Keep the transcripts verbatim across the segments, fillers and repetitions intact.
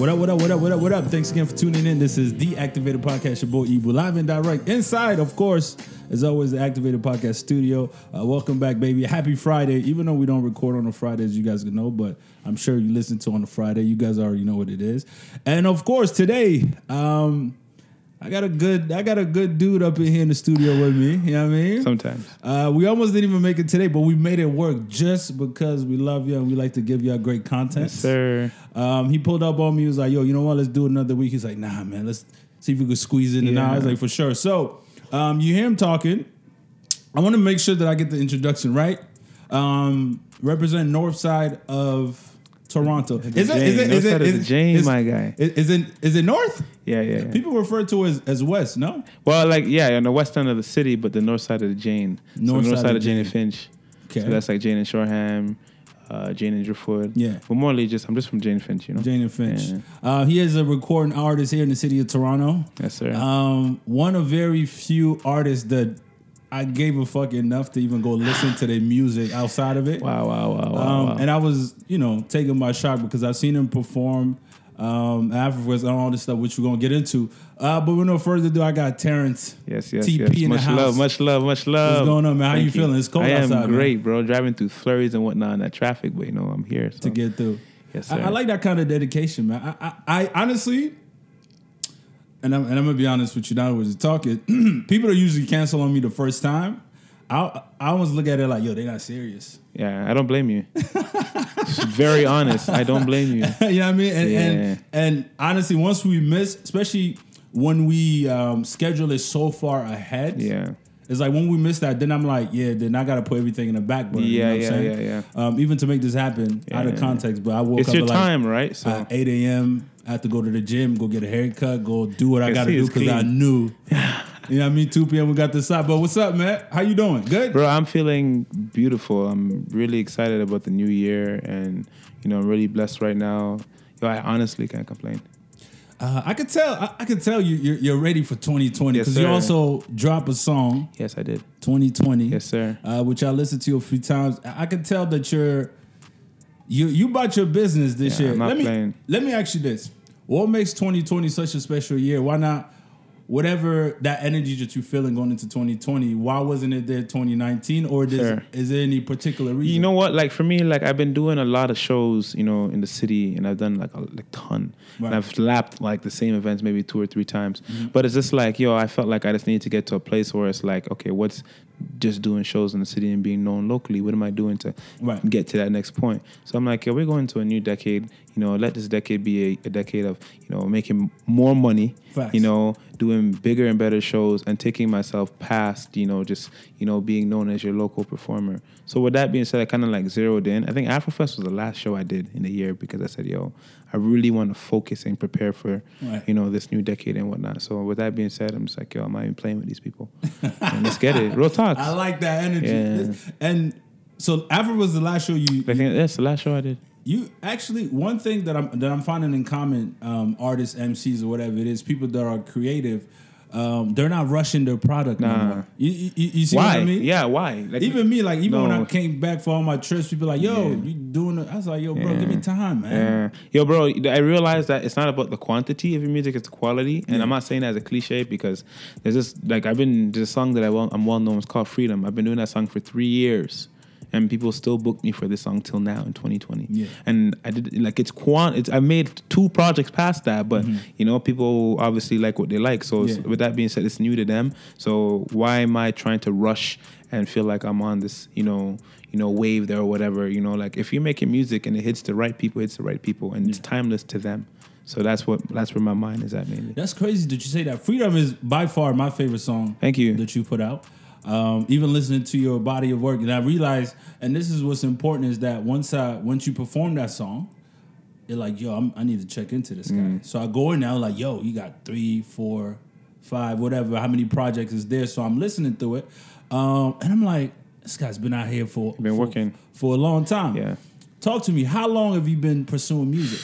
What up, what up, what up, what up, what up? Thanks again for tuning in. This is The Activated Podcast, your boy Ebu, live and direct inside, of course, as always, The Activated Podcast studio. Uh, welcome back, baby. Happy Friday, even though we don't record on a Friday, as you guys can know, but I'm sure you listen to on a Friday. You guys already know what it is. And, of course, today, um... I got a good I got a good dude up in here in the studio with me. You know what I mean? Sometimes. Uh, we almost didn't even make it today, but we made it work just because we love you and we like to give y'all great content. Yes, sir. Um, he pulled up on me. He was like, yo, you know what? Let's do it another week. He's like, nah, man. Let's see if we could squeeze in an hour. I was like, for sure. So um, you hear him talking. I want to make sure that I get the introduction right. Um, represent north side of Toronto. Is it is it is it is Jane, my guy? Is it is it north? Yeah, yeah, yeah. People refer to it as, as west, no? Well, like yeah, on the west end of the city, but the north side of the Jane. North, so north side, side of Jane and Finch. Okay. So that's like Jane and Shoreham, uh, Jane and Driftwood. Yeah. But more just I'm just from Jane and Finch, you know. Jane and Finch. Yeah. Uh, he is a recording artist here in the city of Toronto. Yes, sir. Um, one of very few artists that I gave a fuck enough to even go listen to their music outside of it. Wow, wow, wow, wow, um, wow. And I was, you know, taking my shot because I've seen him perform um, Afrofest and all this stuff, which we're going to get into. Uh, but with no further ado, I got Terrence. Yes, yes, T P yes. In much the house. Love, much love, much love. What's going on, man? How Thank you feeling? It's cold I outside, I am great, man. Bro. Driving through flurries and whatnot in that traffic, but, you know, I'm here. So. To get through. Yes, sir. I, I like that kind of dedication, man. I, I, I honestly... And I'm, and I'm going to be honest with you now as we talk it. People that usually cancel on me the first time, I I always look at it like, yo, they're not serious. Yeah, I don't blame you. Very honest. I don't blame you. You know what I mean? And, yeah. and, and honestly, once we miss, especially when we um, schedule it so far ahead. Yeah. It's like when we miss that, then I'm like, yeah, then I got to put everything in the back burner. Yeah, you know what yeah, I'm saying? yeah, yeah. Um, even to make this happen yeah, out of context. But I woke it's up your at like time, right? So. Uh, eight a.m. I have to go to the gym, go get a haircut, go do what I got to do because I knew. You know what I mean? two p.m. we got this out. But what's up, man? How you doing? Good? Bro, I'm feeling beautiful. I'm really excited about the new year. And, you know, I'm really blessed right now. Yo, I honestly can't complain. Uh, I could tell. I, I could tell you. You're, you're ready for twenty twenty because yes, you also drop a song. Yes, I did. twenty twenty Yes, sir. Uh, which I listened to a few times. I, I could tell that you're you you bought your business this yeah, year. I'm not let me playing. Let me ask you this: what makes twenty twenty such a special year? Why not? Whatever that energy that you're feeling going into twenty twenty, why wasn't it there twenty nineteen? Or does, sure. is there any particular reason? You know what? Like for me, like I've been doing a lot of shows, you know, in the city, and I've done like a like ton. Right. And I've lapped like the same events maybe two or three times. Mm-hmm. But it's just like, yo, I felt like I just needed to get to a place where it's like, okay, what's just doing shows in the city and being known locally? What am I doing to right. get to that next point? So I'm like, yo, we're going to a new decade. You know, let this decade be a, a decade of, you know, making more money, Facts. you know, doing bigger and better shows and taking myself past, you know, just, you know, being known as your local performer. So with that being said, I kind of like zeroed in. I think Afrofest was the last show I did in the year because I said, yo, I really want to focus and prepare for, right. you know, this new decade and whatnot. So with that being said, I'm just like, yo, I'm not even playing with these people. And let's get it. Real talks. I like that energy. Yeah. And so Afro was the last show you... I think that's the last show I did. You actually, one thing that I'm that I'm finding in common, um, artists, M Cs, or whatever it is, people that are creative, um, they're not rushing their product nah. no more. You, you, you see why? what I mean? Yeah, why? Like, even me, like even no. when I came back for all my trips, people were like, yo, yeah. you doing it? I was like, yo, bro, yeah. give me time, man. Yeah. Yo, bro, I realized that it's not about the quantity of your music, it's the quality. And yeah. I'm not saying that as a cliche because there's this, like, I've been, there's a song that I well, I'm well known, it's called Freedom. I've been doing that song for three years. And people still book me for this song till now in twenty twenty. Yeah. And I did like it's quant. It's, I made two projects past that, but mm-hmm. you know people obviously like what they like. So yeah. with that being said, it's new to them. So why am I trying to rush and feel like I'm on this, you know, you know, wave there or whatever? You know, like if you're making music and it hits the right people, it hits the right people, and yeah. it's timeless to them. So that's what that's where my mind is at mainly. That's crazy. Did you say that? Freedom is by far my favorite song. Thank you. That you put out. Um, even listening to your body of work, and I realized, and this is what's important, is that once I once you perform that song, you're like, yo, I'm, I need to check into this guy. Mm. So I go in now, like, yo, you got three, four, five, whatever, how many projects is there? So I'm listening to it, um, and I'm like, this guy's been out here for been for, working for a long time. Yeah, talk to me. How long have you been pursuing music?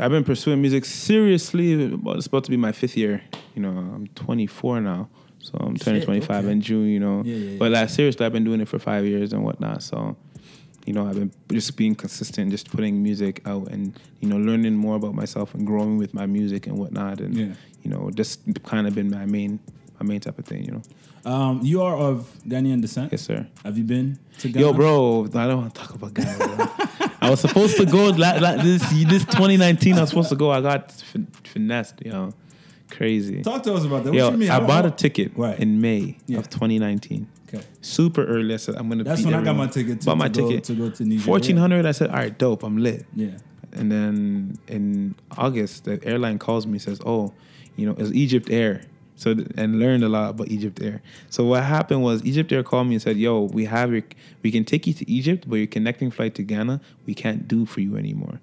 I've been pursuing music seriously. It's about to be my fifth year. You know, I'm twenty-four now. So I'm turning Shit, twenty-five okay. in June, you know. Yeah, yeah, yeah. But like seriously, I've been doing it for five years and whatnot. So you know, I've been just being consistent, just putting music out and, you know, learning more about myself and growing with my music and whatnot. And, yeah. you know, that's kind of been my main my main type of thing, you know. Um, you are of Ghanaian descent? Yes, sir. Have you been to Ghana? Yo, bro, I don't want to talk about Ghana, bro. I was supposed to go la- la- this this twenty nineteen. I was supposed to go. I got fin- finessed, you know. Crazy. Talk to us about that. What Yo, you mean? I, I bought know. a ticket right. in May yeah. of twenty nineteen. Okay. Super early. I said, I'm going to That's when I got my ticket to, bought my to, ticket. Go, to go to Nigeria. fourteen hundred dollars. I said, all right, dope. I'm lit. Yeah. And then in August, the airline calls me and says, oh, you know, it's Egypt Air. So and learned a lot about Egypt Air. So what happened was Egypt Air called me and said, yo, we have your, we can take you to Egypt, but your connecting flight to Ghana, we can't do for you anymore.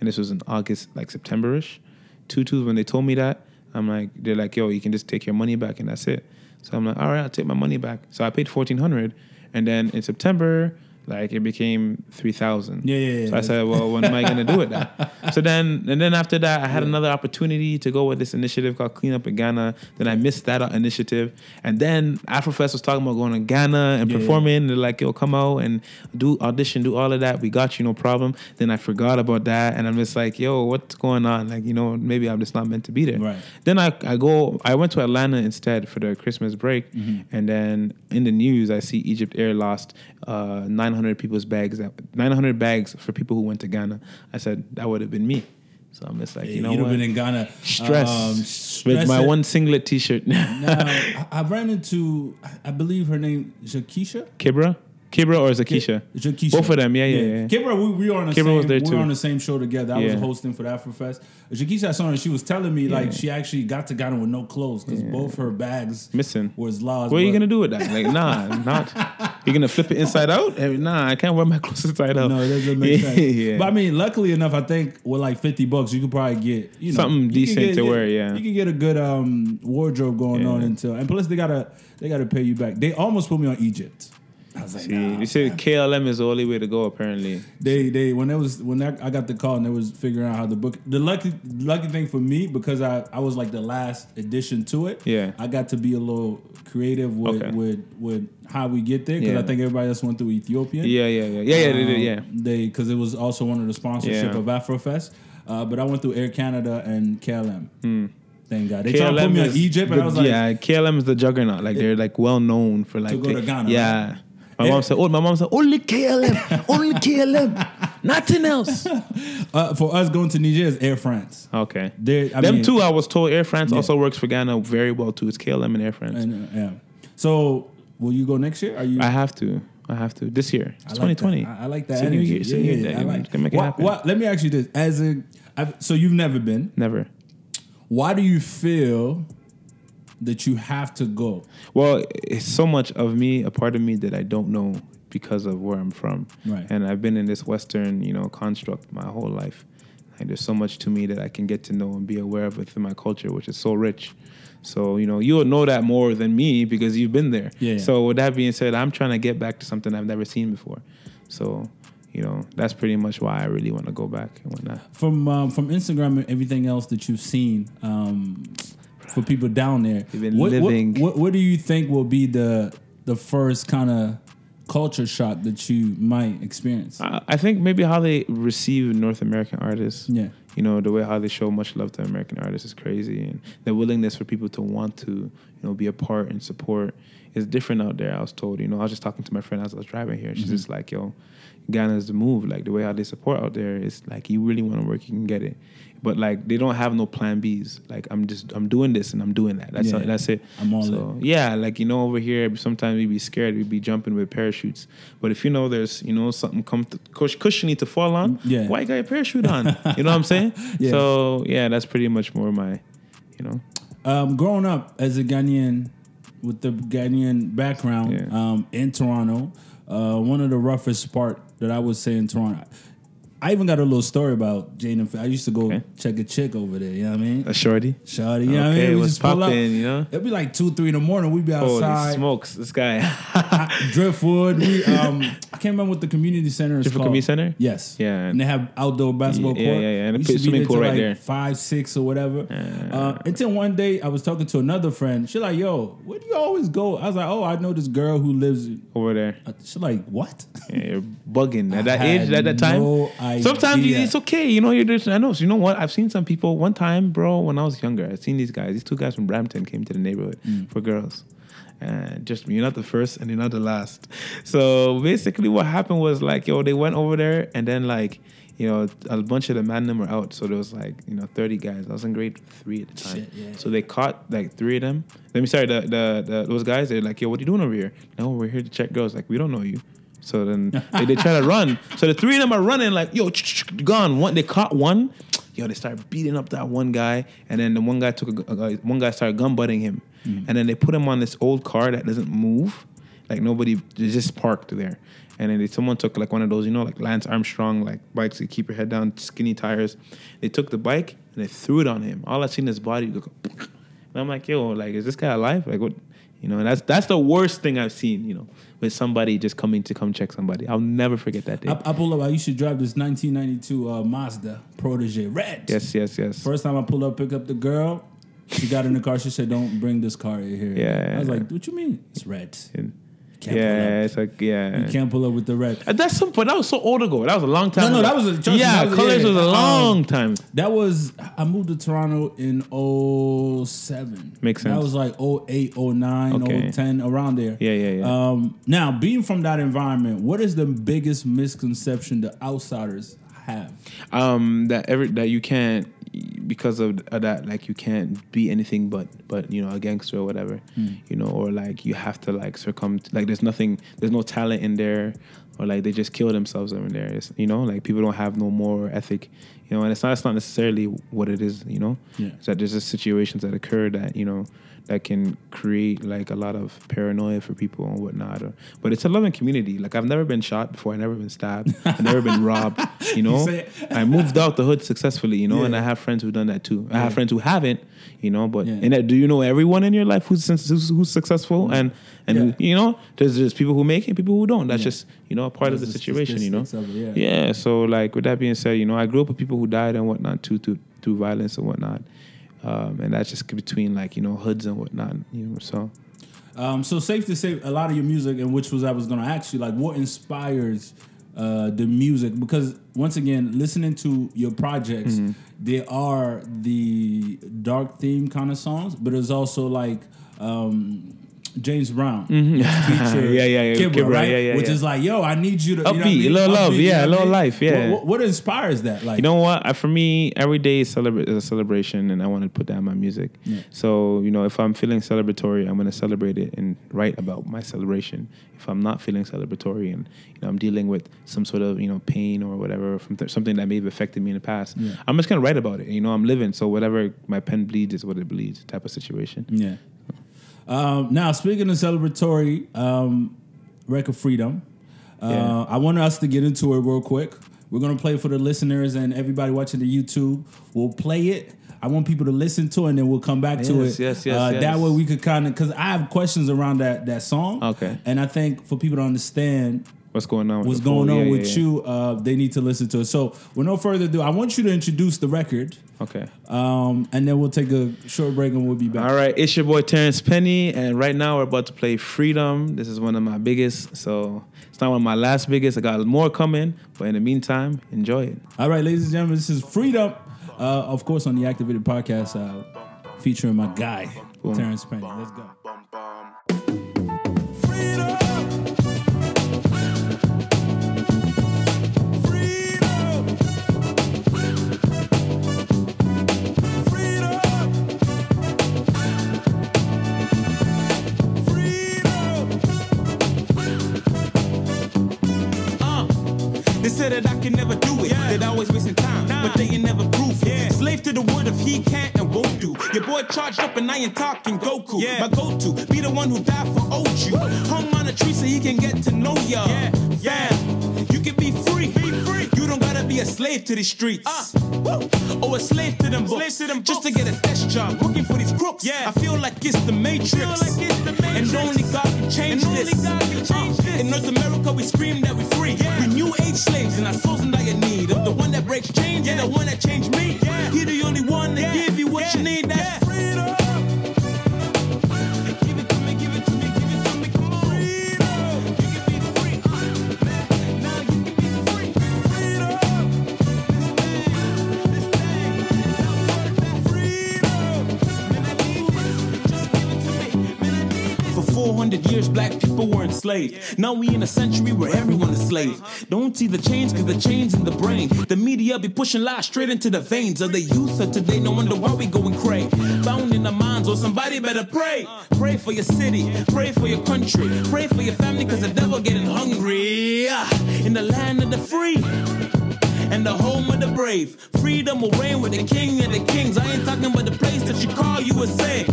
And this was in August, like September-ish. Tutus, when they told me that, I'm like, they're like, yo, you can just take your money back and that's it. So I'm like, all right, I'll take my money back. So I paid fourteen hundred dollars. And then in September, like it became three thousand dollars. Yeah, yeah, yeah. So I said, well, when am I going to do it then? So then, and then after that, I had yeah. another opportunity to go with this initiative called Clean Up in Ghana. Then I missed that initiative. And then Afrofest was talking about going to Ghana and yeah, performing. Yeah. They're like, yo, come out and do audition, do all of that. We got you, no problem. Then I forgot about that. And I'm just like, yo, what's going on? Like, you know, maybe I'm just not meant to be there. Right. Then I, I go, I went to Atlanta instead for the Christmas break. Mm-hmm. And then in the news, I see Egypt Air lost uh, nine hundred people's bags, nine hundred bags for people who went to Ghana. I said, that would have been me. So I'm just like, yeah, you know, you'd have been in Ghana. Stress. Um, With my it. one singlet t-shirt. Now, I ran into, I believe her name, Zakisha? Kibra? Kibra or Zakisha? Zakisha. Both of them, yeah, yeah, yeah. yeah. Kibra, we, we, are on the Kibra same, was there we were on the same show together. I yeah. was hosting for the Afrofest. Zakisha, I saw her, she was telling me, yeah. like, she actually got to Ghana with no clothes because yeah. both her bags Missing. was lost. What are you going to do with that? Like, nah, not. You're going to flip it inside out? Nah, I can't wear my clothes inside out. No, that doesn't make sense. yeah. But, I mean, luckily enough, I think with, like, fifty bucks, you could probably get, you know. Something decent get, to get, wear, yeah. You can get a good um, wardrobe going yeah. on until. And plus, they got to they gotta pay you back. They almost put me on Egypt. I was like, See, nah, you said K L M is the only way to go. Apparently, they they when there was when I got the call and they was figuring out how to book. The lucky lucky thing for me because I, I was like the last addition to it. Yeah, I got to be a little creative with okay. with, with how we get there because yeah. I think everybody else went through Ethiopian. Yeah, yeah, yeah, yeah, yeah. Um, they did, yeah. They because it was also one of the sponsorship yeah. of Afrofest, uh, but I went through Air Canada and K L M. Mm. Thank God. They tried to put me on Egypt, and I was like, yeah, K L M is the juggernaut. Like it, they're like well known for like to go to Ghana. Yeah. Right? My yeah. mom said, "Oh, my mom said only K L M, only K L M, nothing else." Uh, for us going to Niger is Air France. Okay, I them mean, too. I was told Air France yeah. also works for Ghana very well too. It's K L M and Air France. And, uh, yeah. So will you go next year? Are you? I have to. I have to this year. It's twenty twenty. I like that. Senior year, senior year. I like. Can make it happen. What, let me ask you this: as a, I've, so you've never been. Never. Why do you feel that you have to go? Well, it's so much of me, a part of me that I don't know because of where I'm from. Right. And I've been in this Western, you know, construct my whole life. Like, there's so much to me that I can get to know and be aware of within my culture, which is so rich. So, you know, you'll know that more than me because you've been there. Yeah, yeah. So with that being said, I'm trying to get back to something I've never seen before. So, you know, that's pretty much why I really want to go back and whatnot. From, um, from Instagram and everything else that you've seen, um... for people down there, what, what, what, what do you think will be the the first kind of culture shock that you might experience? I, I think maybe how they receive North American artists. Yeah, you know, the way how they show much love to American artists is crazy, and the willingness for people to want to, you know, be a part and support is different out there. I was told, you know, I was just talking to my friend as I was driving here. She's mm-hmm. just like, yo, Ghana's the move. Like, the way how they support out there is like, you really want to work, you can get it. But like, they don't have no plan B's. Like, I'm just I'm doing this and I'm doing that. That's yeah, all, that's it. I'm all so, in. Yeah, like, you know, over here sometimes we'd be scared, we'd be jumping with parachutes. But if you know there's, you know, something come to, cushiony to fall on, yeah. why you got your parachute on? You know what I'm saying? yeah. So yeah, that's pretty much more my, you know. Um, growing up as a Ghanaian with the Ghanaian background yeah. um, in Toronto, uh, one of the roughest part that I would say in Toronto. I even got a little story about Jane and Finch. I used to go okay. check a chick over there, you know what I mean? A shorty? Shorty, you know okay, what I mean? We was just pull up. In, you know? It'd be like two, three in the morning. We'd be outside. Holy smokes, this guy. Driftwood. We, um, I can't remember what the community center is Driftwood called. Community Center? Yes. Yeah. And they have outdoor basketball yeah, court. Yeah, yeah, yeah. And we a swimming pool right like there. Five, six or whatever. Uh, uh, until one day, I was talking to another friend. She like, yo, where do you always go? I was like, oh, I know this girl who lives over there. She like, what? Yeah, you're bugging. At that age, at that time? No Sometimes idea. It's okay, you know. You're just, I know. So you know what? I've seen some people. One time, bro, when I was younger, I seen these guys. These two guys from Brampton came to the neighborhood mm. for girls, and just you're not the first and you're not the last. So basically, what happened was like, yo, they went over there, and then like, you know, a bunch of the man them were out. So there was like, you know, thirty guys. I was in grade three at the time. Shit, yeah. So they caught like three of them. Let me sorry, the, the the those guys. They're like, yo, what are you doing over here? No, we're here to check girls. Like, we don't know you. So then they, they try to run. So the three of them are running like, yo, ch- ch- gone. One, they caught one. Yo, they started beating up that one guy. And then the one guy took a, a, a one guy started gun butting him. Mm-hmm. And then they put him on this old car that doesn't move. Like nobody, they just parked there. And then they, someone took like one of those, you know, like Lance Armstrong, like bikes that keep your head down, skinny tires. They took the bike and they threw it on him. All I seen is his body go. And I'm like, yo, like, is this guy alive? Like, what? You know, and that's that's the worst thing I've seen, you know, with somebody just coming to come check somebody. I'll never forget that day. I, I pulled up. I used to drive this nineteen ninety-two uh, Mazda Protege Red. Yes, yes, yes. First time I pulled up, picked up the girl. She got in the car. She said, don't bring this car here. Yeah. I was like, what you mean? It's red. Yeah. Can't yeah, it's like yeah. You can't pull up with the red. At that some point, that was so old ago. That was a long time. No, no, ago. that was a yeah. Was, colors yeah. was a long um, time. That was I moved to Toronto in oh seven. Makes sense. That was like oh eight, oh nine, okay. oh ten, around there. Yeah, yeah, yeah. Um, now being from that environment, what is the biggest misconception the outsiders have? Um, that every that you can't. Because of that, like you can't be anything but, but you know, a gangster or whatever, mm. you know, or like you have to like succumb. To, like there's nothing, there's no talent in there, or like they just kill themselves in there. It's, you know, like people don't have no moral ethic, you know. And it's not, it's not necessarily what it is, you know. Yeah. It's that there's just situations that occur that you know that can create like a lot of paranoia for people and whatnot. Or, but it's a loving community. Like I've never been shot before. I've never been stabbed. I've never been robbed. You know, you I moved out the hood successfully. You know, yeah. and I have friends who've done that too. I yeah. have friends who haven't. You know, but yeah. and that, do you know everyone in your life who's who's, who's successful and and yeah. you know there's just people who make it, people who don't. That's yeah. just you know a part there's of the just, situation. You know, of, yeah. yeah. So like with that being said, you know, I grew up with people who died and whatnot too, through through violence and whatnot. Um, and that's just between like you know hoods and whatnot, you know. So, um, so safe to say, a lot of your music, and which was I was gonna ask you, like, what inspires uh, the music? Because once again, listening to your projects, mm-hmm. they are the dark theme kind of songs, but it's also like um, James Brown, mm-hmm. feature, yeah, yeah, yeah, Kibra, Kibra, right? Yeah, yeah, which yeah. is like, yo, I need you to upbeat, you know what I mean? Little upbeat, love, yeah, you know little life, yeah. What, what inspires that? Like, you know what? I, for me, every day is, celebra- is a celebration, and I want to put that in my music. Yeah. So, you know, if I'm feeling celebratory, I'm going to celebrate it and write about my celebration. If I'm not feeling celebratory, and you know, I'm dealing with some sort of you know pain or whatever from th- something that may have affected me in the past, yeah. I'm just going to write about it. You know, I'm living, so whatever my pen bleeds is what it bleeds, type of situation. Yeah. Um, now, speaking of celebratory, um, Record Freedom, uh, yeah. I want us to get into it real quick. We're going to play for the listeners and everybody watching the YouTube. We'll play it. I want people to listen to it, and then we'll come back yes, to it. Yes, yes, uh, yes. That way we could kind of, because I have questions around that, that song. Okay. And I think for people to understand what's going on with, what's going on yeah, with yeah, yeah. you, uh, they need to listen to it. So, with no further ado, I want you to introduce the record. Okay. Um, and then we'll take a short break and we'll be back. All right. It's your boy, Terrence Penny. And right now, we're about to play Freedom. This is one of my biggest. So, it's not one of my last biggest. I got more coming. But in the meantime, enjoy it. All right, ladies and gentlemen, this is Freedom. Uh, of course, on the Activated Podcast, uh, featuring my guy, Boom. Terrence Penny. Let's go. That I can never do it, yeah. that I always wasting time, nah. but they ain't never proof it. Yeah. Slave to the word if he can't and won't do. Your boy charged up and I ain't talking Goku. Yeah. My go-to, be the one who died for O G. Woo. Hung on a tree so he can get to know y'all. Yeah. Yeah. You can be free. Be free. You don't gotta be be a slave to the streets. Uh, or a slave to them books. To them just books. To get a desk job, working for these crooks. Yeah. I feel like it's the Matrix. Feel like it's the Matrix. And only God can change and this. Only God can change uh, this. In North America, we scream that we're free. Yeah. We're new age slaves, and our souls in dire need. I'm the one that breaks chains, yeah. You're the one that changed me. Yeah. You're the only one that yeah. give you what yeah. you need. That's yeah. freedom. four hundred years, black people were enslaved. Yeah. Now we in a century where everyone is slave. Uh-huh. Don't see the change, cause the change in the brain. The media be pushing lies straight into the veins of the youth of today. No wonder why we going crazy. Bound in the minds, or somebody better pray. Pray for your city, pray for your country, pray for your family, cause the devil getting hungry. In the land of the free and the home of the brave, freedom will reign with the king of the kings. I ain't talking about the place that you call you a slave.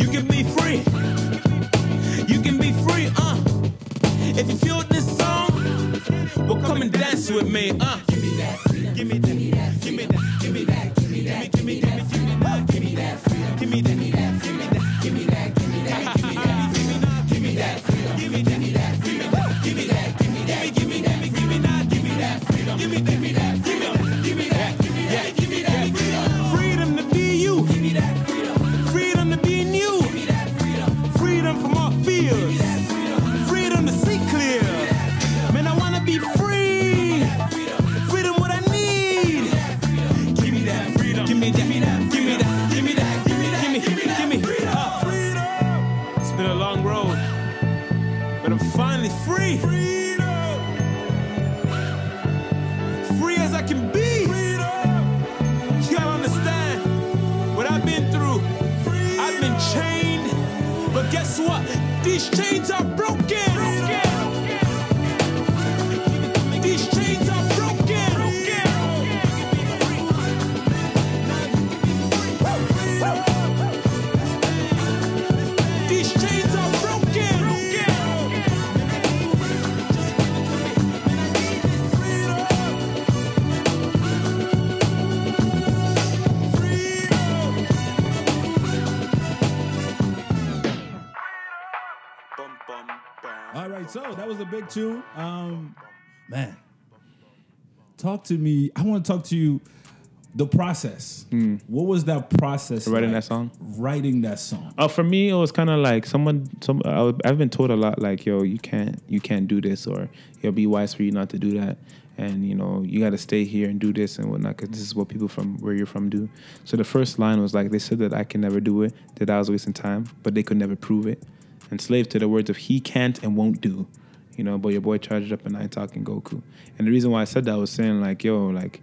You can be free. You can be free, uh. If you feel this song, well, come and dance with me, uh. Give me that freedom. Give me that. Give me that. Give me that. Give me that. Give me that. Give me that freedom. Give me that. Give me that. Give me that. Give me that. Give me that. Give me that freedom. Give me that. Give me that. Give me that. Give me that. Give me that. Give me that. Give me that freedom. Give me that. Give me that. Give me that. Give me that. Give me that freedom. Freedom to be you. Give me that. Free. Freedom. Free as I can be. Freedom. You gotta understand what I've been through. Freedom. I've been chained, but guess what? These chains are broken. Freedom. These chains are broken. Freedom. These chains are broken. So that was a big tune. Um, man, talk to me. I want to talk to you. The process. Mm. What was that process? Writing like, that song. Writing that song. Oh, uh, for me, it was kind of like someone. Some I was, I've been told a lot, like, yo, you can't, you can't do this, or yo, be wise for you not to do that, and you know, you got to stay here and do this and whatnot, because this is what people from where you're from do. So the first line was like, they said that I can never do it, that I was wasting time, but they could never prove it. Enslaved to the words of he can't and won't do, you know, but your boy charged up and I ain't talking Goku. And the reason why I said that, I was saying like, yo, like,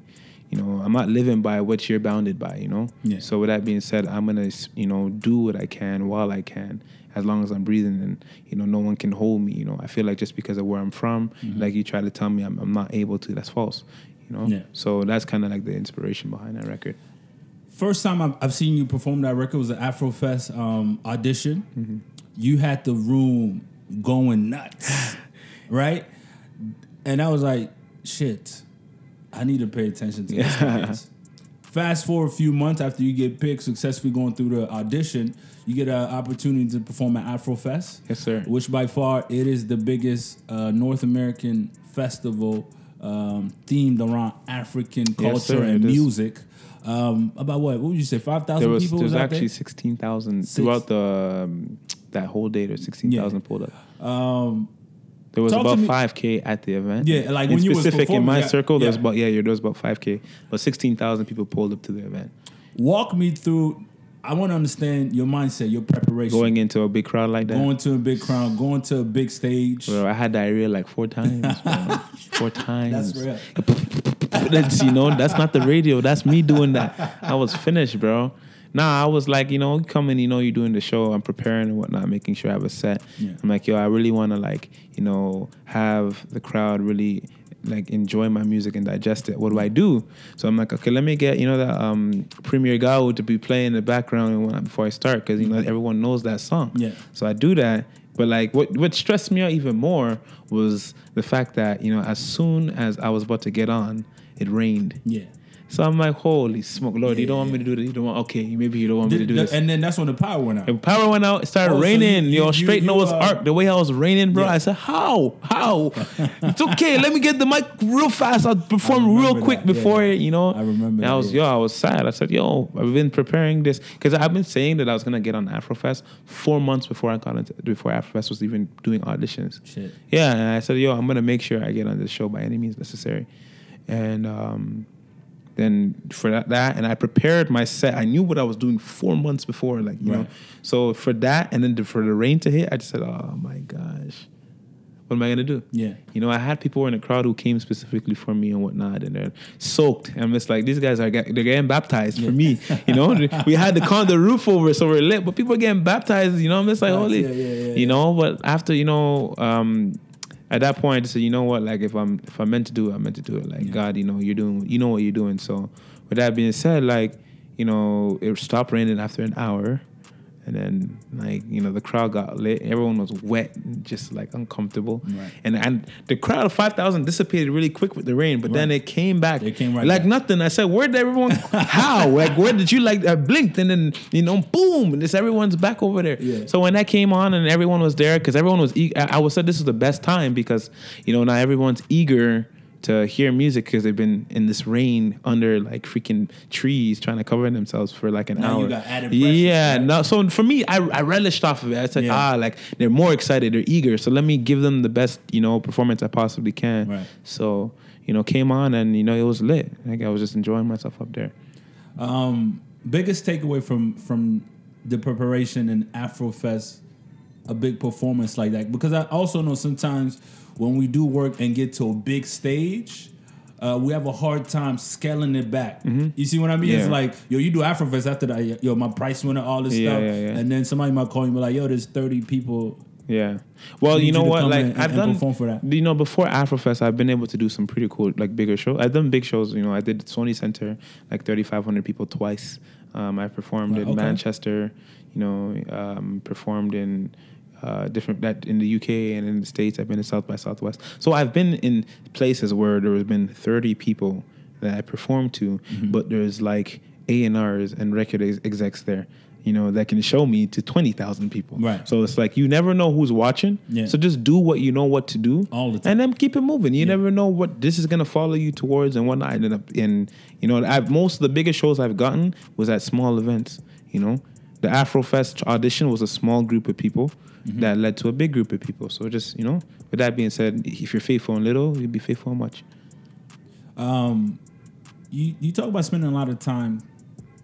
you know, I'm not living by what you're bounded by, you know? Yeah. So with that being said, I'm going to, you know, do what I can while I can, as long as I'm breathing and, you know, no one can hold me, you know? I feel like just because of where I'm from, mm-hmm. like you try to tell me I'm, I'm not able to, that's false, you know? Yeah. So that's kind of like the inspiration behind that record. First time I've, I've seen you perform that record was the Afrofest um, audition. Mm-hmm. You had the room going nuts, right? And I was like, shit, I need to pay attention to this. Yeah. Fast forward a few months after you get picked, successfully going through the audition, you get an opportunity to perform at Afrofest. Yes, sir. Which by far, it is the biggest uh, North American festival um, themed around African culture yes, sir, and music. Um, about what? What would you say? five thousand people? There was actually sixteen thousand throughout the... Um, that whole day, there's sixteen thousand yeah. pulled up. Um, there was about five K at the event. Yeah, like in when you specific in my yeah, circle, yeah. there was about yeah, there was about five K, but sixteen thousand people pulled up to the event. Walk me through. I want to understand your mindset, your preparation. Going into a big crowd like that. Going to a big crowd. Going to a big stage. Bro, I had diarrhea like four times. Bro. Four times. That's real. That's, you know, that's not the radio. That's me doing that. I was finished, bro. Nah, I was like, you know, coming, you know, you're doing the show. I'm preparing and whatnot, making sure I have a set. Yeah. I'm like, yo, I really want to, like, you know, have the crowd really, like, enjoy my music and digest it. What do I do? So I'm like, okay, let me get, you know, that um, Premier Gao to be playing in the background before I start, because, you know, everyone knows that song. Yeah. So I do that. But like what what stressed me out even more was the fact that, you know, as soon as I was about to get on, it rained. Yeah. So I'm like, holy smoke, Lord, yeah, you don't want me to do this. You don't want, okay, maybe you don't want me to do this. And then that's when the power went out. The power went out. It started oh, raining. So you, you know, straight you, you, Noah's uh, Ark. The way I was raining, bro, yeah. I said, how? How? It's okay. Let me get the mic real fast. I'll perform real quick that. before, yeah, yeah. you know. I remember. And I was, that, yeah. yo, I was sad. I said, yo, I've been preparing this. Because I've been saying that I was going to get on Afrofest four months before I got into, before Afrofest was even doing auditions. Shit. Yeah. And I said, yo, I'm going to make sure I get on this show by any means necessary. And, um... Then for that, that, and I prepared my set. I knew what I was doing four months before, like, you right. know. So for that, and then the, for the rain to hit, I just said, oh, my gosh. What am I going to do? Yeah. You know, I had people in the crowd who came specifically for me and whatnot, and they're soaked. And I'm just like, these guys are get, they're getting baptized yeah. for me. You know, we had to con the roof over, so we're lit, but people are getting baptized, you know. I'm just like, holy, yeah, yeah, yeah, yeah. you know. But after, you know... um at that point, I just said, you know what? Like, if I'm if I'm meant to do it, I'm meant to do it. Like, yeah. God, you know, you're doing, you know what you're doing. So, with that being said, like, you know, it stopped raining after an hour, and then like, you know, the crowd got lit. Everyone was wet, and just like uncomfortable, right. and and the crowd of five thousand dissipated really quick with the rain. But right. then it came back, it came right like back. nothing. I said, where did everyone? How? Like, where did you like? I blinked, and then you know, boom, and this everyone's back over there. Yeah. So when that came on, and everyone was there, because everyone was. E- I, I would say this is the best time because you know now everyone's eager to hear music because they've been in this rain under like freaking trees trying to cover themselves for like an now hour. You got added pressure, yeah, right? no, so for me, I, I relished off of it. I said, yeah. ah, like they're more excited, they're eager. So let me give them the best, you know, performance I possibly can. Right. So, you know, came on and, you know, it was lit. Like I was just enjoying myself up there. Um, biggest takeaway from, from the preparation in Afrofest, a big performance like that? Because I also know sometimes when we do work and get to a big stage, uh, we have a hard time scaling it back. Mm-hmm. You see what I mean? Yeah. It's like, yo, you do Afrofest after that, yo, my price went up, all this yeah, stuff. Yeah, yeah. And then somebody might call you and be like, yo, there's thirty people. Yeah. Well, you know what? Like, and, I've and done, for that. you know, before Afrofest, I've been able to do some pretty cool, like, bigger shows. I've done big shows. You know, I did Sony Center, like thirty-five hundred people twice. Um, I performed right, in okay. Manchester, you know, um, performed in. Uh, different that in the U K and in the States. I've been in South by Southwest. So I've been in places where there has been thirty people that I performed to, mm-hmm. but there's like A and R's and record execs there, you know, that can show me to twenty thousand people. Right. So it's like, you never know who's watching. Yeah. So just do what you know what to do. All the time. And then keep it moving. You yeah. never know what this is going to follow you towards and whatnot. And, and you know, I've, most of the biggest shows I've gotten was at small events, you know. The Afrofest audition was a small group of people mm-hmm. that led to a big group of people. So just, you know, with that being said, if you're faithful in little, you'll be faithful in much. Um, you, you talk about spending a lot of time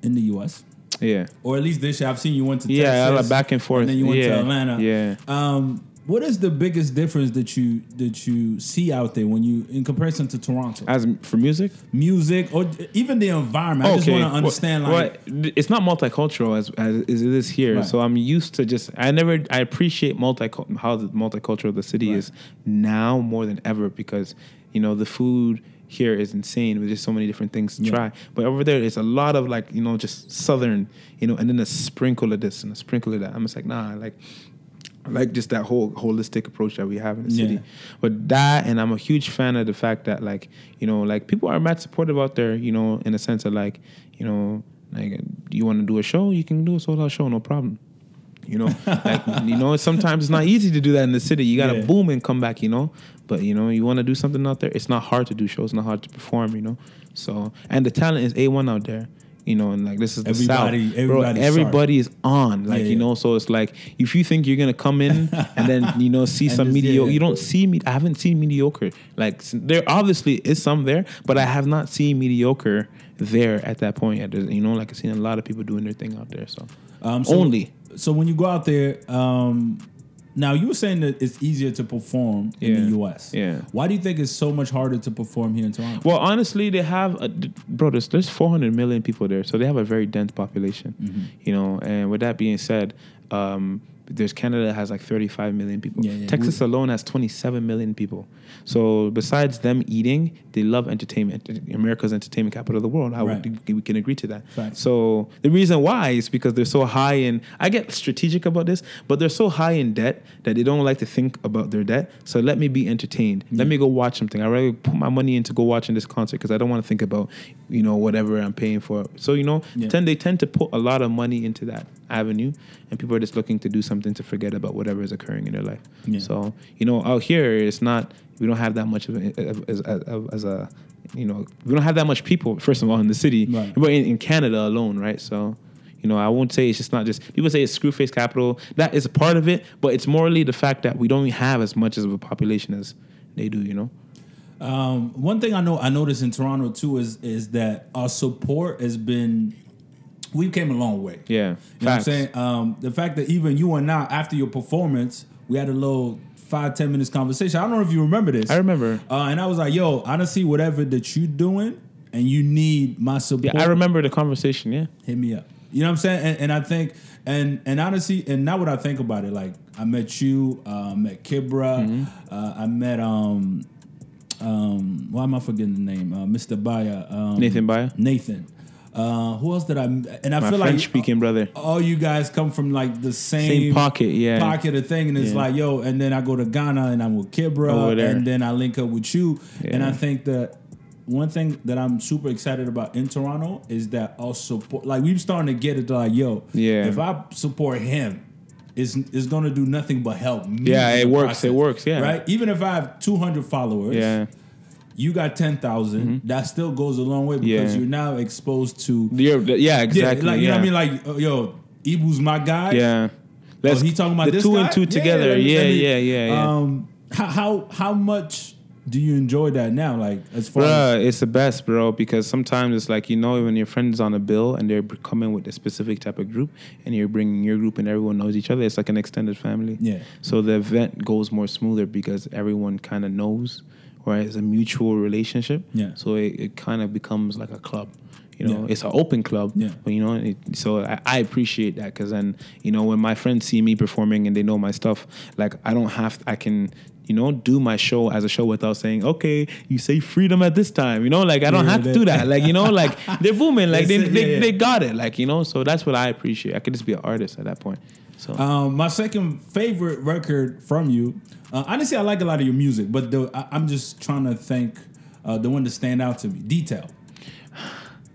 in the U S Yeah. Or at least this year. I've seen you went to Texas. Yeah, like back and forth. And then you went yeah. to Atlanta. Yeah. Um, what is the biggest difference that you that you see out there when you in comparison to Toronto? As for music, music or even the environment. Okay. I just want to understand. Well, like well, it's not multicultural as as it is here. Right. So I'm used to just I never I appreciate multi how multicultural the city right. is now more than ever because you know the food here is insane. There's just so many different things to yeah. try. But over there, it's a lot of like you know just southern you know and then a sprinkle of this and a sprinkle of that. I'm just like nah like. Like just that whole holistic approach that we have in the yeah. city. But that, and I'm a huge fan of the fact that like, you know, like people are mad supportive out there, you know, in a sense of like, you know, like you want to do a show, you can do a sold out show, no problem. You know, like, you know, sometimes it's not easy to do that in the city. You got to yeah. boom and come back, you know, but you know, you want to do something out there. It's not hard to do shows, not hard to perform, you know? So, and the talent is A one out there. You know, and like this is the everybody, South, everybody, bro. Everybody is on, like yeah, yeah. you know. So it's like if you think you're gonna come in and then you know see some mediocre, yeah, you don't see me. I haven't seen mediocre. Like there obviously is some there, but I have not seen mediocre there at that point yet. You know, like I've seen a lot of people doing their thing out there. So, um, so only so when you go out there, um, now you were saying that it's easier to perform yeah. in the U S Yeah. Why do you think it's so much harder to perform here in Toronto? Well, honestly, they have, a, bro, there's, there's four hundred million people there, so they have a very dense population, mm-hmm. you know. And with that being said, um, there's Canada has like thirty-five million people. Yeah, yeah, Texas we, alone has twenty-seven million people. So besides them eating, they love entertainment. America's entertainment capital of the world. I right. would, we can agree to that. Right. So the reason why is because they're so high in, I get strategic about this, but they're so high in debt that they don't like to think about their debt. So let me be entertained. Yeah. Let me go watch something. I'd rather put my money into go watching this concert because I don't want to think about, you know, whatever I'm paying for. So, you know, yeah. tend, they tend to put a lot of money into that avenue, and people are just looking to do something to forget about whatever is occurring in their life. Yeah. So, you know, out here, it's not, we don't have that much of a, as, as, as a, you know, we don't have that much people, first of all, in the city, right. but in, in Canada alone, right? So, you know, I won't say it's just not just, people say it's screwface capital. That is a part of it, but it's morally the fact that we don't have as much of a population as they do, you know? Um, one thing I know I noticed in Toronto too is is that our support has been, we came a long way. Yeah, you know what I'm saying? Um, the fact that even you and I, after your performance, we had a little five, ten minutes conversation. I don't know if you remember this. I remember. Uh, and I was like, yo, honestly, whatever that you're doing and you need my support. Yeah, I remember the conversation, yeah. Hit me up. You know what I'm saying? And, and I think, and and honestly, and now what I think about it, like, I met you, uh, I met Kibra, mm-hmm. uh, I met... Um, Um, why am I forgetting the name? Uh, Mister Baya, um, Nathan Baya, Nathan. Uh, who else did I? And I My feel like French-speaking brother. All you guys come from like the same, same pocket, yeah, pocket of thing, and it's yeah. like yo. And then I go to Ghana, and I'm with Kibra, and then I link up with you. Yeah. And I think that one thing that I'm super excited about in Toronto is that our support. Like we're starting to get it. Like yo, yeah. If I support him. Is is gonna do nothing but help me. Yeah, it works. Process, it works. Yeah, right. Even if I have two hundred followers, yeah. you got ten thousand. Mm-hmm. That still goes a long way because yeah. you're now exposed to. You're, yeah, exactly. Yeah, like you yeah. know what I mean? Like uh, yo, Ibu's my guy. Yeah, let's. Oh, he talking about the this two guy? And two together. Yeah, yeah, yeah, me, yeah, yeah, yeah, yeah. Um, how how how much do you enjoy that now? Like as far Bruh, as it's the best, bro. Because sometimes it's like you know when your friend's on a bill and they're coming with a specific type of group, and you're bringing your group and everyone knows each other. It's like an extended family. Yeah. So the event goes more smoother because everyone kind of knows, or it's a mutual relationship. Yeah. So it, it kind of becomes like a club. You know, yeah. it's an open club, yeah. but, you know, it, so I, I appreciate that because then, you know, when my friends see me performing and they know my stuff, like I don't have, to, I can, you know, do my show as a show without saying, okay, you say freedom at this time, you know, like I don't yeah, have to do that. Like, you know, like they're booming, like they they, they, yeah, yeah. they got it, like, you know, so that's what I appreciate. I could just be an artist at that point. So um, my second favorite record from you, uh, honestly, I like a lot of your music, but the, I, I'm just trying to think uh, the one that stand out to me, Detail.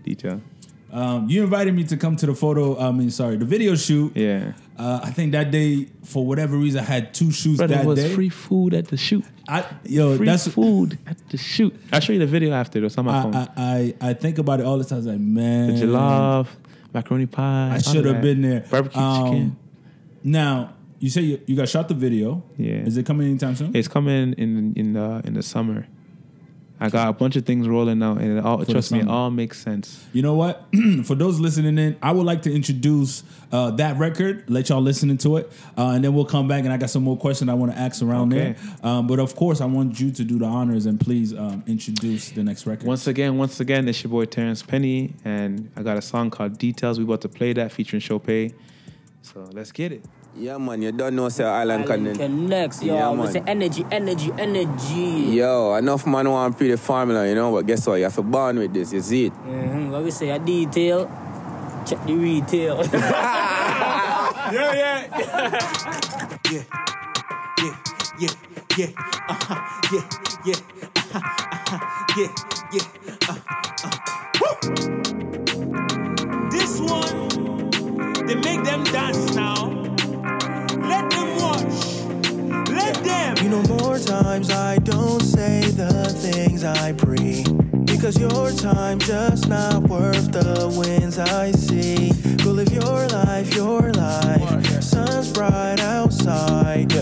Detail. Um, you invited me to come to the photo. I mean, sorry, the video shoot. Yeah. Uh, I think that day, for whatever reason, I had two shoots Brother, that day. It was day. free food at the shoot. I yo, free that's food at the shoot. I'll show you the video after. Though, it's on my I, phone. I, I I think about it all the time. I was like, man, the jollof, macaroni pie. I should have been there. Barbecue um, chicken. Now. You say you, you got shot the video. Yeah. Is it coming anytime soon? It's coming in in the in the summer. I got a bunch of things rolling out, and it all, trust me, it all makes sense. You know what? For those listening in, I would like to introduce uh, that record, let y'all listen into it, uh, and then we'll come back, and I got some more questions I want to ask around okay. there. Um, but, of course, I want you to do the honors, and please um, introduce the next record. Once again, once again, it's your boy Terrence Penny, and I got a song called Details. We're about to play that featuring Chopé. So let's get it. Yeah, man, you don't know, sir, Island Connect. Connects, yo. Yeah, man. It's energy, energy, energy. Yo, enough man want to play the formula, you know, but guess what? You have to burn with this, you see it. Mm-hmm. What we say, a detail, check the retail. yeah, yeah. yeah, yeah, yeah, yeah, uh-huh, yeah, yeah, uh-huh, uh-huh, yeah, yeah, uh-huh. Woo! This one, they make them dance now. Let them watch. Let them. You know, more times I don't say the things I pre, because your time just not worth the wins I see. Go live your life, your life. Sun's bright outside.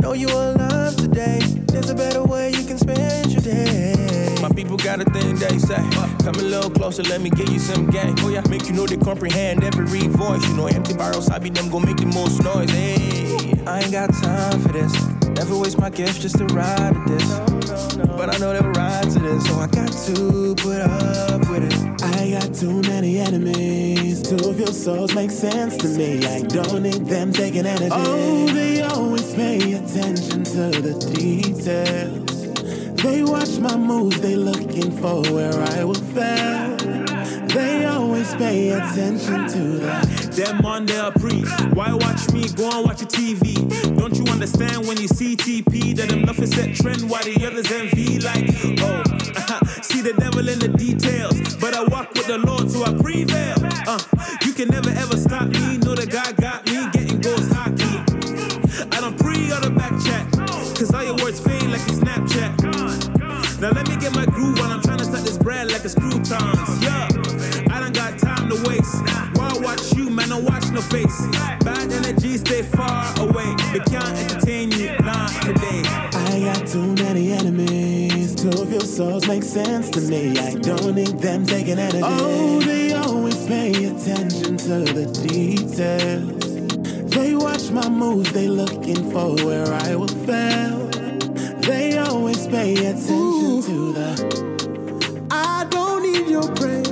Know you alive today. There's a better way you can spend your day. My people got a thing they say. Come a little closer, let me give you some game. Oh yeah, make you know they comprehend every voice. You know empty barrels, I be them gon' make the most noise. Hey. I ain't got time for this. Never waste my gift just to ride at this. No, no, no. But I know they'll ride to this, so I got to put up with it. I got too many enemies. two of your souls make sense to me. I don't need them taking energy. Oh, they always pay attention to the details. They watch my moves, they looking for where I will fail. They always pay attention to that. Them on their preach. Why watch me? Go and watch your T V. Don't you understand when you see T P that I'm nothing set trend while the others envy? Like, oh, see the devil in the details. But I walk with the Lord so I prevail. Uh, you can never ever stop me. Know that God got me. Getting goals hockey. I don't pre or the back chat. Cause all your words fade like a Snapchat. Now let me get my groove while I'm trying to start this bread like a screw times. Yeah. Why watch you, man? Don't watch no face. Bad energy, stay far away. They can't entertain you, not today. I got too many enemies. Two of your souls make sense to me. I don't need them taking energy. Oh, they always pay attention to the details. They watch my moves, they looking for where I will fail. They always pay attention Ooh, to the. I don't need your prayer.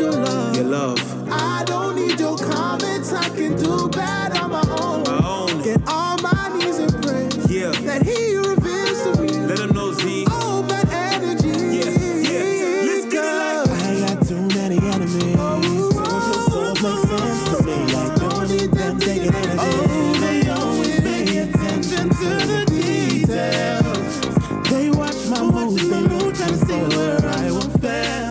Your love. Your love. I don't need your comments. I can do bad on my own. My own. Get on my knees and pray. Yeah. That He reveals to me. Let Him know Z. Oh, that energy. Yeah. Yeah. Let's get it like. I got too many enemies. Oh, oh, so it makes sense to me. I don't need them taking energy. Oh, they always pay attention to the details. They watch my moves. They know trying to see where I will fail.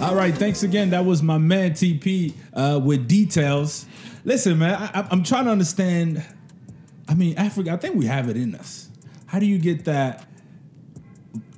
All right, thanks again. That was my man T P uh, with details. Listen, man, I, I'm trying to understand. I mean, Africa, I think we have it in us. How do you get that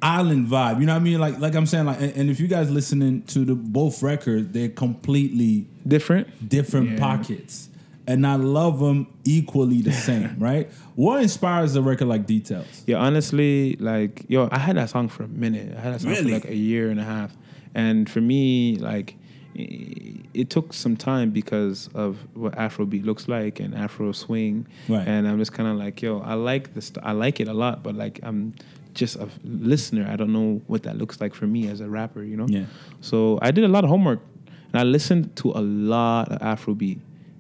island vibe? You know what I mean? Like, like I'm saying, like, and, and if you guys listening to the both records, they're completely different, different yeah. pockets, and I love them equally the same. Right? What inspires a record like Details? Yeah, honestly, like, yo, I had that song for a minute. I had that song really? for like a year and a half. And for me, like, it took some time because of what Afrobeat looks like and Afro swing. Right. And I'm just kind of like, yo, I like this. I like it a lot, but like, I'm just a listener. I don't know what that looks like for me as a rapper, you know? Yeah. So I did a lot of homework and I listened to a lot of Afrobeat.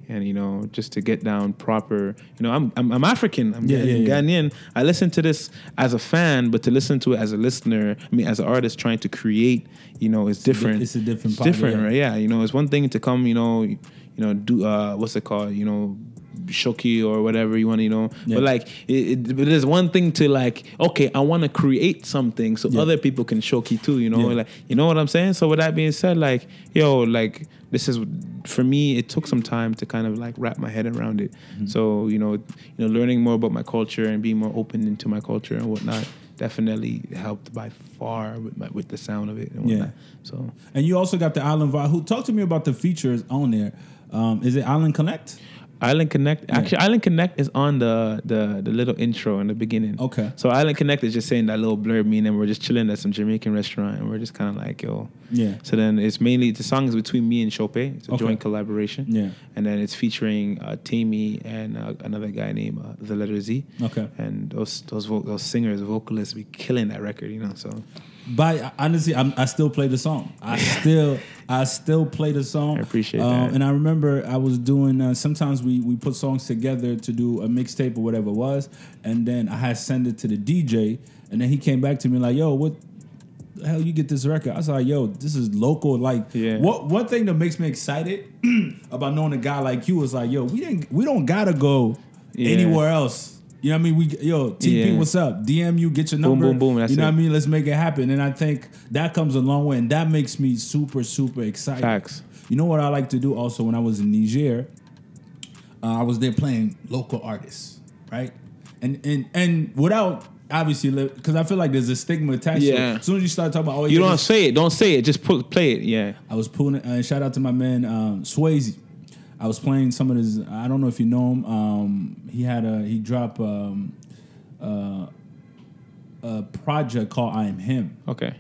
And, you know, just to get down proper, you know, I'm I'm, I'm African. I'm yeah, Ghanaian. Yeah, yeah. Ghanaian. I listen to this as a fan, but to listen to it as a listener, I mean, as an artist trying to create, you know, is different. It's a different part. It's different, right? Yeah. You know, it's one thing to come, you know, you know, do, uh, what's it called? You know, shoki or whatever you want to, you know. Yeah. But, like, it, it, there's one thing to, like, okay, I want to create something so yeah. other people can shoki too, you know. Yeah. Like, you know what I'm saying? So with that being said, like, yo, like, this is... For me, it took some time to kind of like wrap my head around it. Mm-hmm. So, you know, you know, learning more about my culture and being more open into my culture and whatnot definitely helped by far with my, with the sound of it and whatnot. Yeah. So, and you also got the Island Vibe. Who talk to me about the features on there? Um, is it Island Connect? Island Connect. Yeah. Actually, Island Connect is on the, the the little intro in the beginning. Okay. So Island Connect is just saying that little blurb, meaning we're just chilling at some Jamaican restaurant and we're just kind of like, yo. Yeah. So then it's mainly, the song is between me and Chopé. It's a okay. joint collaboration. Yeah. And then it's featuring uh, Tammy and uh, another guy named uh, The Letter Z. Okay. And those those, vo- those singers, vocalists, be killing that record, you know, so. But honestly, I'm, I still play the song. I still I still play the song. I appreciate uh, that. And I remember I was doing, uh, sometimes we, we put songs together to do a mixtape or whatever it was. And then I had sent it to the D J. And then he came back to me like, yo, what the hell you get this record? I was like, yo, this is local. Like, yeah. what, one thing that makes me excited about knowing a guy like you is like, yo, we didn't we don't got to go yeah. anywhere else. You know what I mean? We Yo, T P, yeah. what's up? D M you, get your number. Boom, boom, boom. That's you know it. What I mean? Let's make it happen. And I think that comes a long way. And that makes me super, super excited. Facts. You know what I like to do also when I was in Niger? Uh, I was there playing local artists, right? And and, and without, obviously, because I feel like there's a stigma attached yeah. to it. As soon as you start talking about... Oh, you don't this, say it. Don't say it. Just pull, play it. Yeah. I was pulling it. Uh, shout out to my man, um, Swayze. I was playing some of his. I don't know if you know him. Um, he had a he dropped um, uh, a project called "I Am Him." Okay.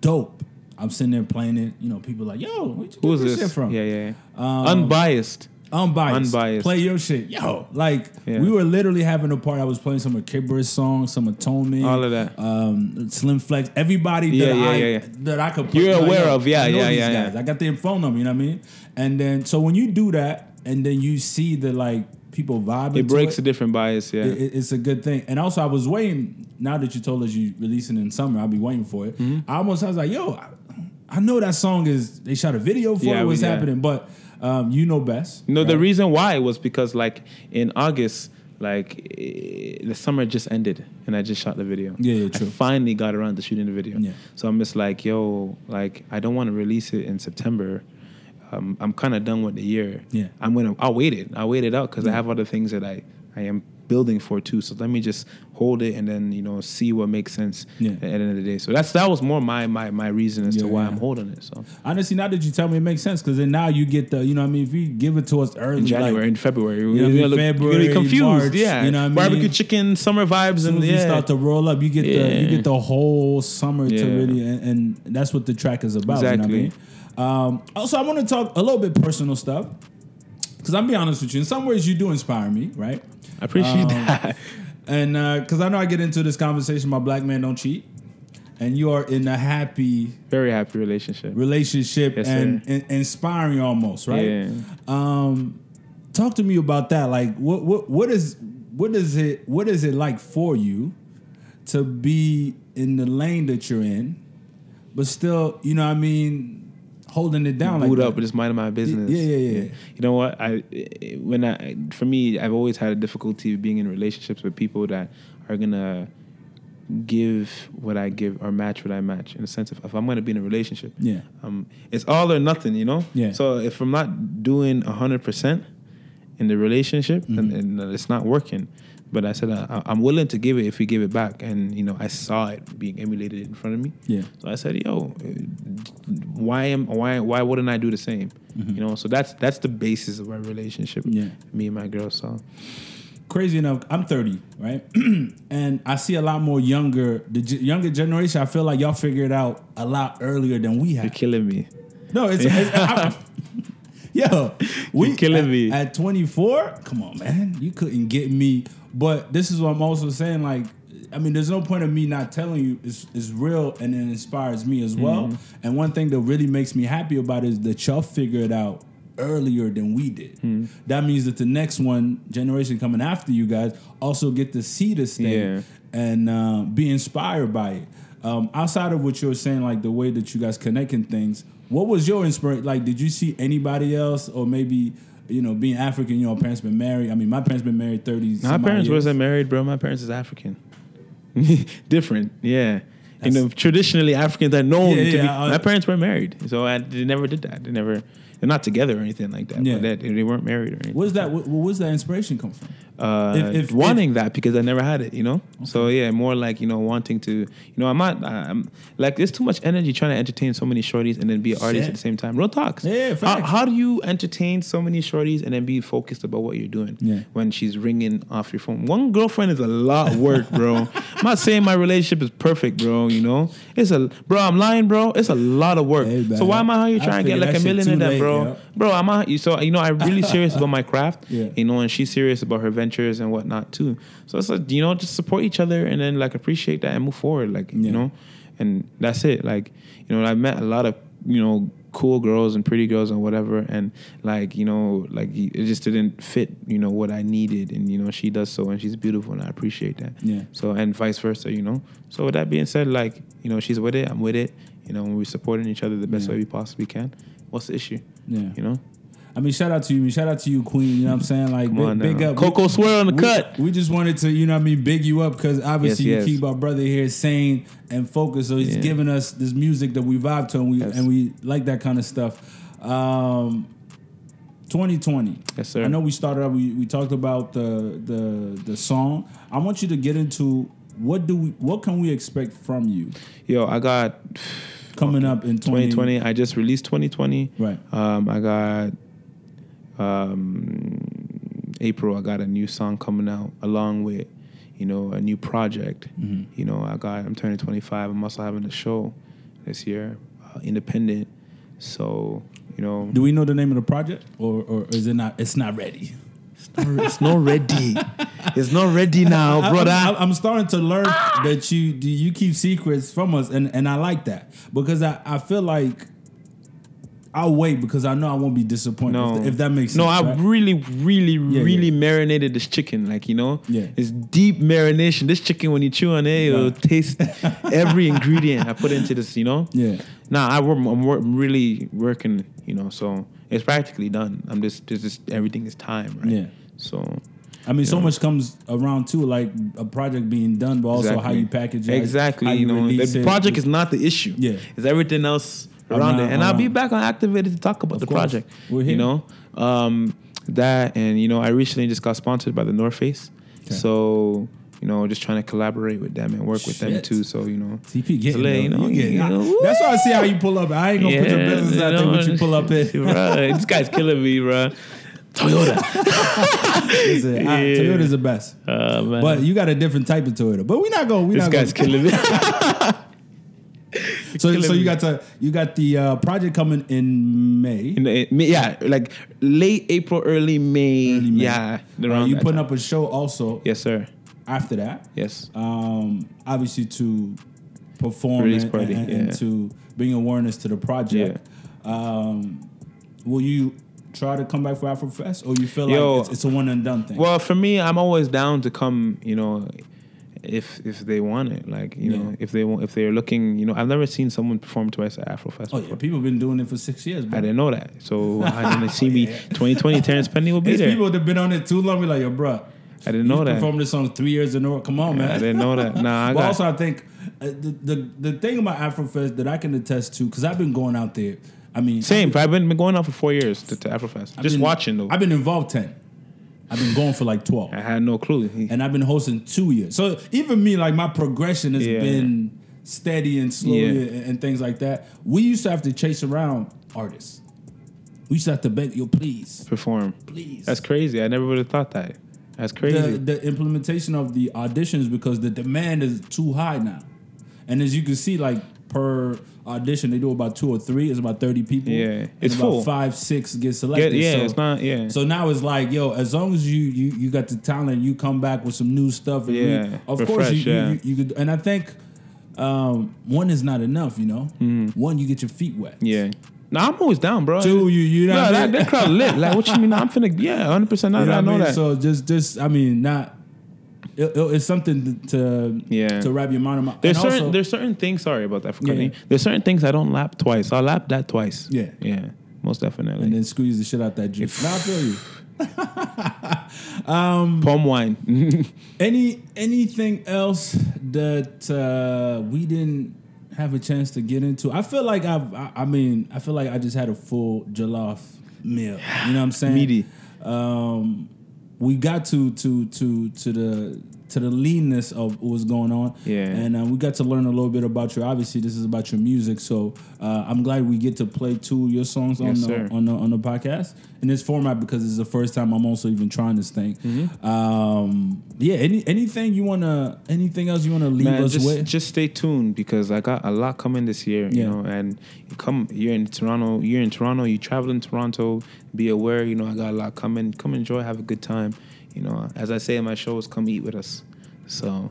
Dope. I'm sitting there playing it. You know, people are like, "Yo, where'd you get this shit from?" Yeah, yeah. yeah. Um, Unbiased. Unbiased. Unbiased. Play your shit. Yo, like, yeah. we were literally having a party. I was playing some of Kibra's songs, some Atonement. All of that. Um, Slim Flex. Everybody yeah, that, yeah, I, yeah, yeah. that I could play. You're aware like, of. Yeah, I know yeah, these yeah, guys. yeah. I got their phone number, you know what I mean? And then, so when you do that, and then you see the, like, people vibing It breaks it, a different bias, yeah. It, it's a good thing. And also, I was waiting, now that you told us you're releasing in summer, I'll be waiting for it. Mm-hmm. I almost I was like, yo, I, I know that song is, they shot a video for yeah, it, what's yeah. happening, but... Um, you know best. No, right? The reason why was because like in August, like it, the summer just ended, and I just shot the video. Yeah, yeah, true. I finally got around to shooting the video. Yeah. So I'm just like, yo, like I don't want to release it in September. Um, I'm kind of done with the year. Yeah. I'm gonna. I'll wait it. I'll wait it out because yeah. I have other things that I, I am building for too. So let me just hold it and then you know see what makes sense yeah. at the end of the day. So that's that was more my my, my reason as yeah, to why yeah. I'm holding it. So honestly, now that you tell me, it makes sense because then now you get the you know what I mean. If you give it to us early, in January, like, in February, you know, we're gonna be confused. March, yeah, you know what I mean? Barbecue chicken, summer vibes, so and yeah. you start to roll up. You get yeah. the you get the whole summer yeah. to really, and, and that's what the track is about. Exactly. You know what I mean? um, also, I want to talk a little bit personal stuff because I'm be honest with you. In some ways, you do inspire me, right? I appreciate um, that. And because uh, I know I get into this conversation about black men don't cheat. And you are in a happy... Very happy relationship. Relationship yes, and, and inspiring almost, right? Yeah. Um, talk to me about that. Like, what what what is what is it what is it like for you to be in the lane that you're in, but still, you know what I mean... holding it down, boot like up, but just minding my business. Yeah, yeah, yeah, yeah. You know what? I when I for me, I've always had a difficulty being in relationships with people that are gonna give what I give or match what I match. In a sense, if, if I'm gonna be in a relationship, yeah, um, it's all or nothing. You know, yeah. So if I'm not doing a hundred percent in the relationship, mm-hmm. then, then it's not working. But I said, I, I'm willing to give it if we give it back. And, you know, I saw it being emulated in front of me. Yeah. So I said, yo, why am why why wouldn't I do the same? Mm-hmm. You know, so that's that's the basis of our relationship, yeah. me and my girl. So crazy enough, I'm thirty, right? And I see a lot more younger, the g- younger generation. I feel like y'all figured it out a lot earlier than we have. You're killing me. No, it's... it's I'm, yo, we, you're killing at, me. At twenty-four, come on, man. You couldn't get me... But this is what I'm also saying, like, I mean, there's no point of me not telling you it's, it's real and it inspires me as well. Mm-hmm. And one thing that really makes me happy about it is that y'all figured out earlier than we did. Mm-hmm. That means that the next one, generation coming after you guys, also get to see this thing yeah. and uh, be inspired by it. Um, outside of what you were saying, like the way that you guys connecting things, what was your inspiration? Like, did you see anybody else or maybe... You know, being African, you know, parents been married. I mean, my parents been married thirty. My parents years. wasn't married, bro. My parents is African. Different, yeah. That's, you know, traditionally Africans are known yeah, yeah, to be. I, my parents were married, so I, they never did that. They never. They're not together or anything like that. Yeah. But that they weren't married or anything. Where's that? Where does that inspiration come from? Uh, if, if, wanting if, that because I never had it, you know. Okay. So yeah, more like you know, wanting to, you know, I'm not, I'm like, there's too much energy trying to entertain so many shorties and then be an artist Shit. at the same time. Real talks. Yeah, how, how do you entertain so many shorties and then be focused about what you're doing yeah. when she's ringing off your phone? One girlfriend is a lot of work, bro. I'm not saying my relationship is perfect, bro. You know, it's a bro. I'm lying, bro. It's a lot of work. Hey, so why am I out here trying to get like a million in that, bro? Bro, yeah. bro, I'm out. So you know, I'm really serious about my craft, yeah. you know, and she's serious about her ventures and whatnot too. So it's like you know, just support each other and then like appreciate that and move forward, like yeah. you know, and that's it. Like you know, I met a lot of you know cool girls and pretty girls and whatever, and like you know, like it just didn't fit you know what I needed, and you know, she does so and she's beautiful and I appreciate that. Yeah. So and vice versa, you know. So with that being said, like you know, she's with it, I'm with it. You know, we're supporting each other the best yeah. way we possibly can. What's the issue? Yeah. You know? I mean, shout out to you. I mean, shout out to you, Queen. You know what I'm saying? Like, big, big up. Coco swear on the we, cut. We just wanted to, you know what I mean, big you up because obviously yes, yes. you keep our brother here sane and focused. So he's yeah. giving us this music that we vibe to and we, yes. and we like that kind of stuff. Um, twenty twenty. Yes, sir. I know we started up, we, we talked about the, the the song. I want you to get into what do we, what can we expect from you? Yo, I got... Coming up in twenty twenty. I just released twenty twenty. Right. Um, I got um, April. I got a new song coming out along with, you know, a new project. Mm-hmm. You know, I got. I'm turning twenty-five. I'm also having a show this year, uh, independent. So you know. Do we know the name of the project, or, or is it not? It's not ready. It's not, it's not ready. It's not ready now, I, brother. I, I'm starting to learn ah! that you do you keep secrets from us, and, and I like that, because I, I feel like I'll wait, because I know I won't be disappointed. No. If, th- if that makes sense. No, I right? really, really, yeah, really yeah. marinated this chicken. Like, you know, yeah. it's deep marination. This chicken, when you chew on it, it'll yeah. taste every ingredient I put into this, you know? Yeah. Nah, I work, I'm work, really working, you know, so it's practically done. I'm just, just, just everything is time, right? Yeah. So... I mean, so know. much comes around too, like a project being done, but also exactly. how you package it. Exactly. How you, you know, the project it. is not the issue. Yeah. It's everything else around, around it. And around. I'll be back on Activated to talk about of the course. project. We're here. You know, um, that, and, you know, I recently just got sponsored by the North Face. Okay. So, you know, just trying to collaborate with them and work Shit. with them too. So, you know, T P getting it. You know, you know, know. That's why I see how you pull up. I ain't going to yeah, put your business out there, but you pull up it. Right. This guy's killing me, bro. Toyota. Listen, I, yeah. Toyota's the best. Uh, man. But you got a different type of Toyota. But we're not going. This not guy's gonna. killing me. so, killing so you me. got to you got the uh, project coming in May. In the, yeah, like late April, early May. Early May. Yeah, uh, you putting time. up a show also. Yes, sir. After that, yes. Um, obviously to perform Release and, party, and, yeah. and to bring awareness to the project. Yeah. Um, will you? Try to come back for Afrofest, or you feel Yo, like it's, it's a one and done thing? Well, for me, I'm always down to come, you know, if if they want it, like you yeah. know, if they want, if they're looking, you know, I've never seen someone perform twice at Afrofest. Oh before. yeah, people have been doing it for six years. Bro. I didn't know that, so I didn't see oh, me. Yeah. twenty twenty, Terrence Penny will be There's there. People that've been on it too long, be like, yo, bro, I didn't know that. Performed this song three years in a row. Come on, yeah, man. I didn't know that. Nah, I but got also it. I think uh, the, the the thing about Afrofest that I can attest to, because I've been going out there. I mean, same. I've been, I've been, been going out for four years to, to Afrofest. Just been, watching though. I've been involved ten. I've been going for like twelve. I had no clue. And I've been hosting two years. So even me, like my progression has yeah. been steady and slow yeah. and, and things like that. We used to have to chase around artists. We used to have to beg, yo, please perform, please. That's crazy. I never would have thought that. That's crazy. The, the implementation of the auditions, because the demand is too high now, and as you can see, like. Per audition, they do about two or three. It's about thirty people. Yeah, it's, it's about full. Five, six get selected. Get, yeah, so, it's not. Yeah. So now it's like, yo, as long as you you, you got the talent, you come back with some new stuff. And yeah, we, of refresh, course you, yeah. you you could. And I think um, one is not enough. You know, mm-hmm. one, you get your feet wet. Yeah. No, I'm always down, bro. Two, you you know, no, what that, I mean? That crowd lit. Like, what you mean? I'm finna. Yeah, hundred percent. I know, I know that. So just just I mean not. It, it, it's something to yeah. to wrap your mind around. There's and certain also, there's certain things. Sorry about that. For yeah. There's certain things I don't lap twice. I'll lap that twice. Yeah, yeah, most definitely. And then squeeze the shit out that juice. Nah, I feel you. um, Palm wine. any anything else that uh, we didn't have a chance to get into? I feel like I've. I, I mean, I feel like I just had a full jollof meal. You know what I'm saying? Meaty. Um, We got to to to to the to the leanness of what's going on, yeah. And uh, we got to learn a little bit about your. Obviously, this is about your music, so uh, I'm glad we get to play two of your songs on yes, the sir. on the on the podcast in this format, because it's the first time I'm also even trying this thing. Mm-hmm. Um, yeah, any anything you wanna, anything else you wanna leave Man, us just, with? Just stay tuned, because I got a lot coming this year. Yeah. You know, and you come you're in Toronto, you're in Toronto, you travel in Toronto. Be aware, you know, I got a lot coming. Come enjoy, have a good time. You know, as I say in my shows, come eat with us. So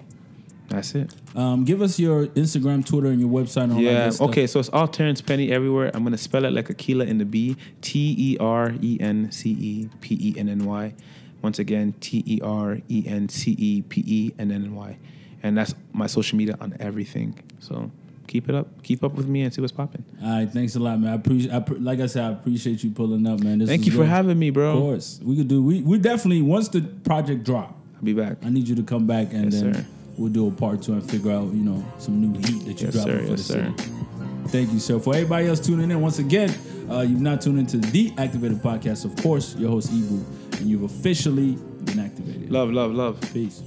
that's it. Um, give us your Instagram, Twitter, and your website. And all yeah, that okay. So it's all Terrence Penny everywhere. I'm gonna spell it like Aquila in the B. T E R E N C E P E N N Y. Once again, T E R E N C E P E N N Y. And that's my social media on everything. So. Keep it up. Keep up with me and see what's popping. All right. Thanks a lot, man. I appreciate. I pre- like I said, I appreciate you pulling up, man. This Thank you good. for having me, bro. Of course. We could do. We we definitely once the project drop, I'll be back. I need you to come back and yes, then sir. we'll do a part two and figure out, you know, some new heat that you yes, drop for yes, the sir. city. Thank you, sir. For everybody else tuning in, once again, uh, you've now tuned into the Activated Podcast. Of course, your host Ebu, and you've officially been activated. Love, love, love. Peace.